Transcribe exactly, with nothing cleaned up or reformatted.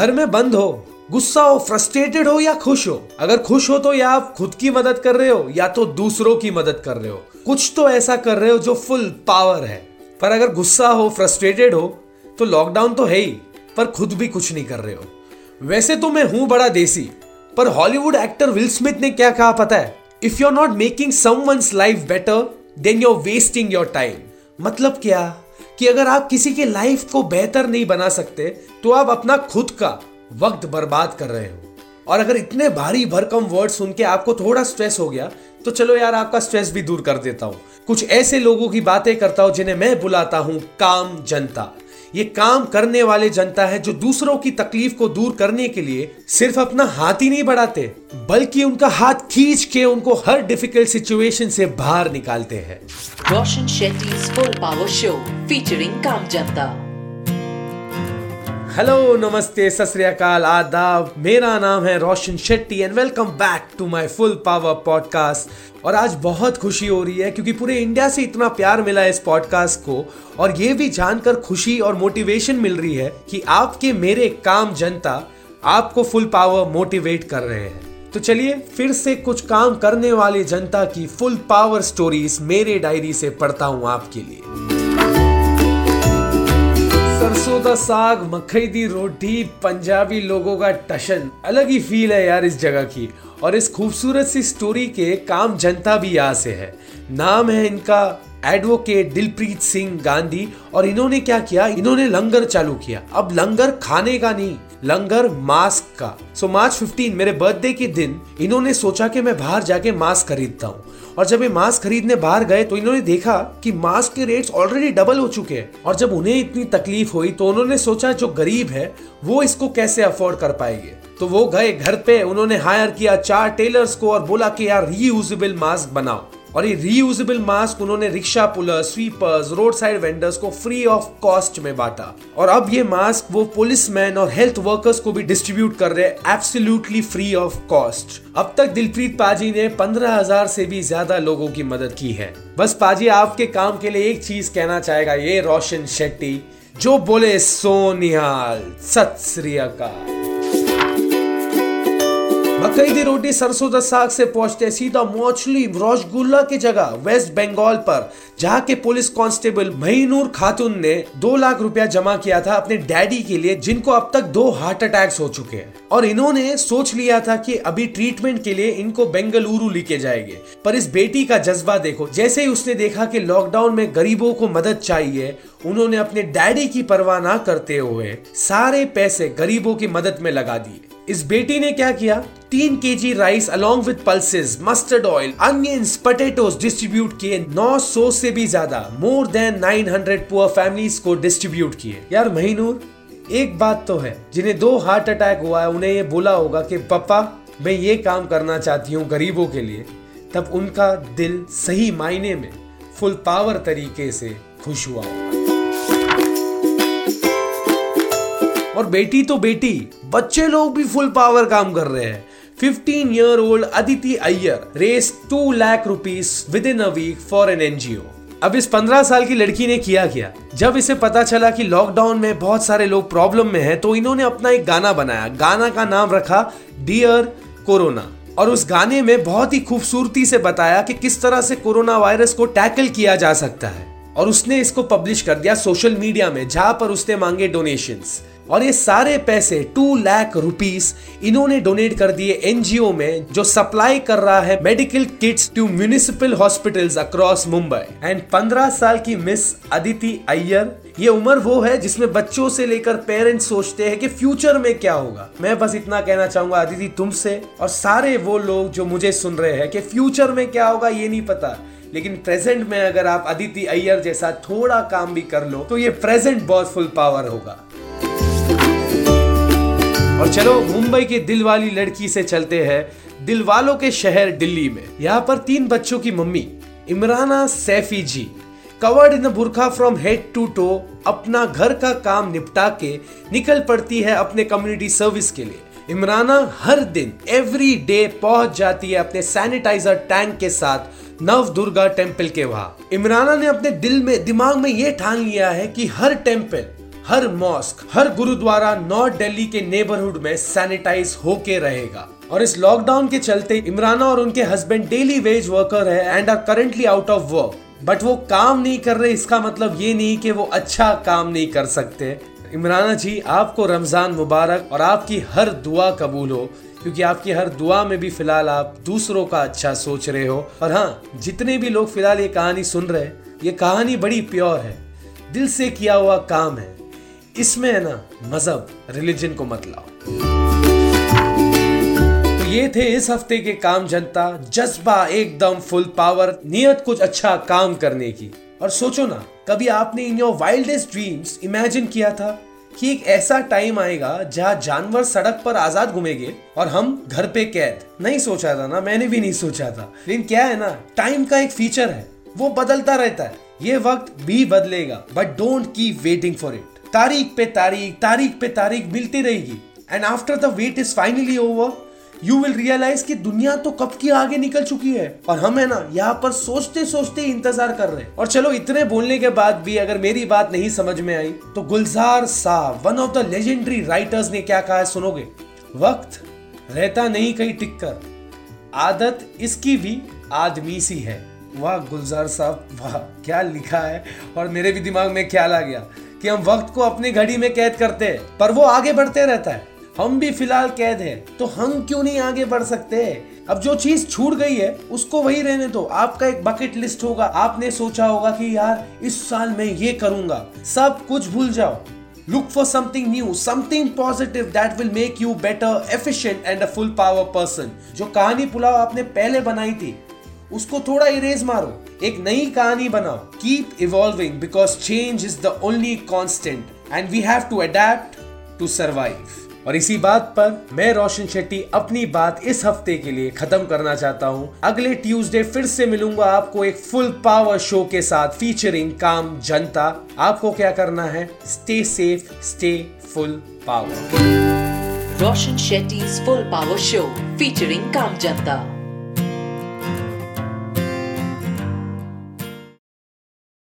घर में बंद हो, गुस्सा हो, फ्रस्ट्रेटेड हो या खुश हो, अगर खुश हो तो या आप खुद की मदद कर रहे हो या तो दूसरों की मदद कर रहे हो, कुछ तो ऐसा कर रहे हो जो फुल पावर है। पर अगर गुस्सा हो, फ्रस्ट्रेटेड हो तो लॉकडाउन तो है ही, पर खुद भी कुछ नहीं कर रहे हो। वैसे तो मैं हूं बड़ा देसी, पर हॉलीवुड एक्टर विल स्मिथ ने क्या कहा पता है? If you are not making someone's life better then you are wasting your time. मतलब क्या कि अगर आप किसी के लाइफ को बेहतर नहीं बना सकते तो आप अपना खुद का वक्त बर्बाद कर रहे हो। और अगर इतने भारी भरकम वर्ड सुन के आपको थोड़ा स्ट्रेस हो गया तो चलो यार आपका स्ट्रेस भी दूर कर देता हूं। कुछ ऐसे लोगों की बातें करता हूं जिन्हें मैं बुलाता हूं काम जनता। ये काम करने वाले जनता है जो दूसरों की तकलीफ को दूर करने के लिए सिर्फ अपना हाथ ही नहीं बढ़ाते बल्कि उनका हाथ खींच के उनको हर डिफिकल्ट सिचुएशन से बाहर निकालते हैं। Roshan Shetty's full power show featuring काम जनता। हेलो, नमस्ते, सत श्री अकाल, आदाब। मेरा नाम है Roshan Shetty and welcome back to my full power podcast. और आज बहुत खुशी हो रही है क्योंकि पूरे इंडिया से इतना प्यार मिला है इस पॉडकास्ट को, और ये भी जानकर खुशी और मोटिवेशन मिल रही है कि आपके मेरे काम जनता आपको फुल पावर मोटिवेट कर रहे हैं। तो चलिए फिर से कुछ काम करने वाले जनता की फुल पावर स्टोरीज मेरे डायरी से पढ़ता हूँ आपके लिए। सरसों का साग, मकई दी रोटी, पंजाबी लोगों का टशन, अलग ही फील है यार इस जगह की। और इस खूबसूरत सी स्टोरी के काम जनता भी यहाँ से है। नाम है इनका एडवोकेट दिलप्रीत सिंह गांधी। और इन्होंने क्या किया, इन्होंने लंगर चालू किया। अब लंगर खाने का नहीं, लंगर मास्क का। सो मार्च पंद्रह मेरे बर्थडे के दिन इन्होंने सोचा कि मैं बाहर जाके मास्क खरीदता हूँ। और जब ये मास्क खरीदने बाहर गए तो इन्होंने देखा कि मास्क के रेट्स ऑलरेडी डबल हो चुके हैं। और जब उन्हें इतनी तकलीफ हुई तो उन्होंने सोचा जो गरीब है वो इसको कैसे अफोर्ड कर पाएंगे। तो वो गए घर पे, उन्होंने हायर किया चार टेलर्स को और बोला कि यार रीयूजेबल मास्क बनाओ। और ये रीयूजेबल मास्क उन्होंने rickshaw puller, sweepers, road side vendors को फ्री ऑफ कॉस्ट में बांटा। और अब ये मास्क वो पुलिसमैन और हेल्थ वर्कर्स को भी डिस्ट्रीब्यूट कर रहे हैं एब्सोल्युटली फ्री ऑफ कॉस्ट। अब तक दिलप्रीत पाजी ने पंद्रह हजार से भी ज्यादा लोगों की मदद की है। बस पाजी आपके काम के लिए एक चीज कहना चाहेगा ये रोशन शेट्टी, जो बोले सो निहाल, सत श्री अकाल। मकई दी रोटी, सरसों दा साग से पहुंचते सीधा मौचली रसगुल्ला की जगह वेस्ट बंगाल पर, जहां के पुलिस कांस्टेबल महिनूर खातून ने दो लाख रुपया जमा किया था अपने डैडी के लिए जिनको अब तक दो हार्ट अटैक्स हो चुके हैं। और इन्होंने सोच लिया था कि अभी ट्रीटमेंट के लिए इनको बेंगलुरु लेके जाएंगे। पर इस बेटी का जज्बा देखो, जैसे ही उसने देखा कि लॉकडाउन में गरीबों को मदद चाहिए, उन्होंने अपने डैडी की परवाह ना करते हुए सारे पैसे गरीबों की मदद में लगा दिए। इस बेटी ने क्या किया, तीन KG rice along with pulses, mustard oil, onions, potatoes distribute किए। नौ सौ से भी ज्यादा, मोर देन नौ सौ पुअर फैमिलीज को डिस्ट्रीब्यूट किए। यार महिनूर, एक बात तो है, जिन्हें दो हार्ट अटैक हुआ है उन्हें ये बोला होगा कि पापा मैं ये काम करना चाहती हूँ गरीबों के लिए, तब उनका दिल सही मायने में फुल पावर तरीके से खुश हुआ। और बेटी तो बेटी, बच्चे लोग भी फुल पावर काम कर रहे हैं। Fifteen year old Aditi Iyer raises two lakh rupees within a week for an NGO. अब इस पंद्रह साल की लड़की ने किया क्या, जब इसे पता चला कि लॉकडाउन में बहुत सारे लोग प्रॉब्लम में हैं, तो इन्होंने अपना एक गाना बनाया। गाना का नाम रखा डियर कोरोना। और उस गाने में बहुत ही खूबसूरती से बताया कि किस तरह से कोरोना वायरस को टैकल किया जा सकता है। और उसने इसको पब्लिश कर दिया सोशल मीडिया में, जहां पर उसने मांगे डोनेशंस। और ये सारे पैसे टू लाख रुपीस इन्होंने डोनेट कर दिए एनजीओ में जो सप्लाई कर रहा है medical kits to municipal hospitals across Mumbai. And पंद्रह साल की मिस अदिति अय्यर, ये उम्र वो है जिसमें बच्चों से लेकर पेरेंट्स सोचते हैं कि फ्यूचर में क्या होगा। मैं बस इतना कहना चाहूंगा अदिति तुमसे और सारे वो लोग जो मुझे सुन रहे हैं कि फ्यूचर में क्या होगा ये नहीं पता, लेकिन प्रेजेंट में अगर आप अदिति अय्यर जैसा थोड़ा काम भी कर लो तो ये प्रेजेंट बहुत फुल पावर होगा। और चलो मुंबई के दिल वाली लड़की से चलते हैं दिल वालों के शहर दिल्ली में। यहाँ पर तीन बच्चों की mummy Imrana Saifi ji covered in the बुरखा फ्रॉम हेड टू टो अपना घर का काम निपटा के निकल पड़ती है अपने कम्युनिटी सर्विस के लिए। इमराना हर दिन एवरी डे पहुंच जाती है अपने सैनिटाइजर टैंक के साथ नवदुर्गा टेम्पल के वहां। इमराना ने अपने दिल में, दिमाग में ये ठान लिया है कि हर टेम्पल, हर मॉस्क, हर गुरुद्वारा नॉर्थ दिल्ली के नेबरहुड में सैनिटाइज होके रहेगा। और इस लॉकडाउन के चलते इमराना और उनके हस्बैंड डेली वेज वर्कर है and are currently out of work, but वो काम नहीं कर रहे। इसका मतलब ये नहीं कि वो अच्छा काम नहीं कर सकते। इमराना जी, आपको रमज़ान मुबारक और आपकी हर दुआ कबूल हो, क्योंकि आपकी हर दुआ में भी फिलहाल आप दूसरों का अच्छा सोच रहे हो। और हाँ, जितने भी लोग फिलहाल ये कहानी सुन रहे हैं, ये कहानी बड़ी प्योर है, दिल से किया हुआ काम है। इसमें है ना मजहब, रिलीजन को मत लाओ। ये थे इस हफ्ते के काम जनता, जज्बा एकदम फुल पावर, नियत कुछ अच्छा काम करने की। और सोचो ना, कभी आपने in your wildest dreams imagine किया था कि एक ऐसा टाइम आएगा जहाँ जानवर सड़क पर आजाद घूमेंगे और हम घर पे कैद? नहीं सोचा था ना, मैंने भी नहीं सोचा था। लेकिन क्या है ना, टाइम का एक फीचर है, वो बदलता रहता है। ये वक्त भी बदलेगा, but don't keep waiting for it. तारीख पे तारीख, तारीख पे तारीख मिलती रहेगी। And after the wait is finally over, you will realise कि दुनिया तो कब की आगे निकल चुकी है और हम है ना यहाँ पर सोचते सोचते इंतजार कर रहे हैं। और चलो, इतने बोलने के बाद भी अगर मेरी बात नहीं समझ में आई तो गुलजार साहब, one of the legendary writers, ने क्या कहा है सुनोगे। वक्त रहता नहीं कहीं टिक कर, आदत इसकी भी आदमी सी है। वाह गुलजार साहब, वाह क्या लिखा है। और मेरे भी दिमाग में ख्याल आ गया कि हम वक्त को अपनी घड़ी में कैद करते हैं, पर वो आगे बढ़ते रहता है। हम भी फिलहाल कैद हैं, तो हम क्यों नहीं आगे बढ़ सकते? अब जो चीज छूट गई है उसको वही रहने दो। आपका एक बकेट लिस्ट होगा, आपने सोचा होगा कि यार इस साल मैं ये करूंगा। सब कुछ भूल जाओ, look for something new, something positive that will make you better, efficient and a full power person. जो कहानी पुलाव आपने पहले बनाई थी उसको थोड़ा इरेज मारो, एक नई कहानी बनाओ। Keep evolving because change is the only constant and we have to adapt to survive. और इसी बात पर मैं रोशन शेट्टी अपनी बात इस हफ्ते के लिए खत्म करना चाहता हूं। अगले ट्यूसडे फिर से मिलूंगा आपको एक फुल पावर शो के साथ फीचरिंग काम जनता। आपको क्या करना है, stay safe, stay full power. Roshan Shetty full power show featuring काम जनता।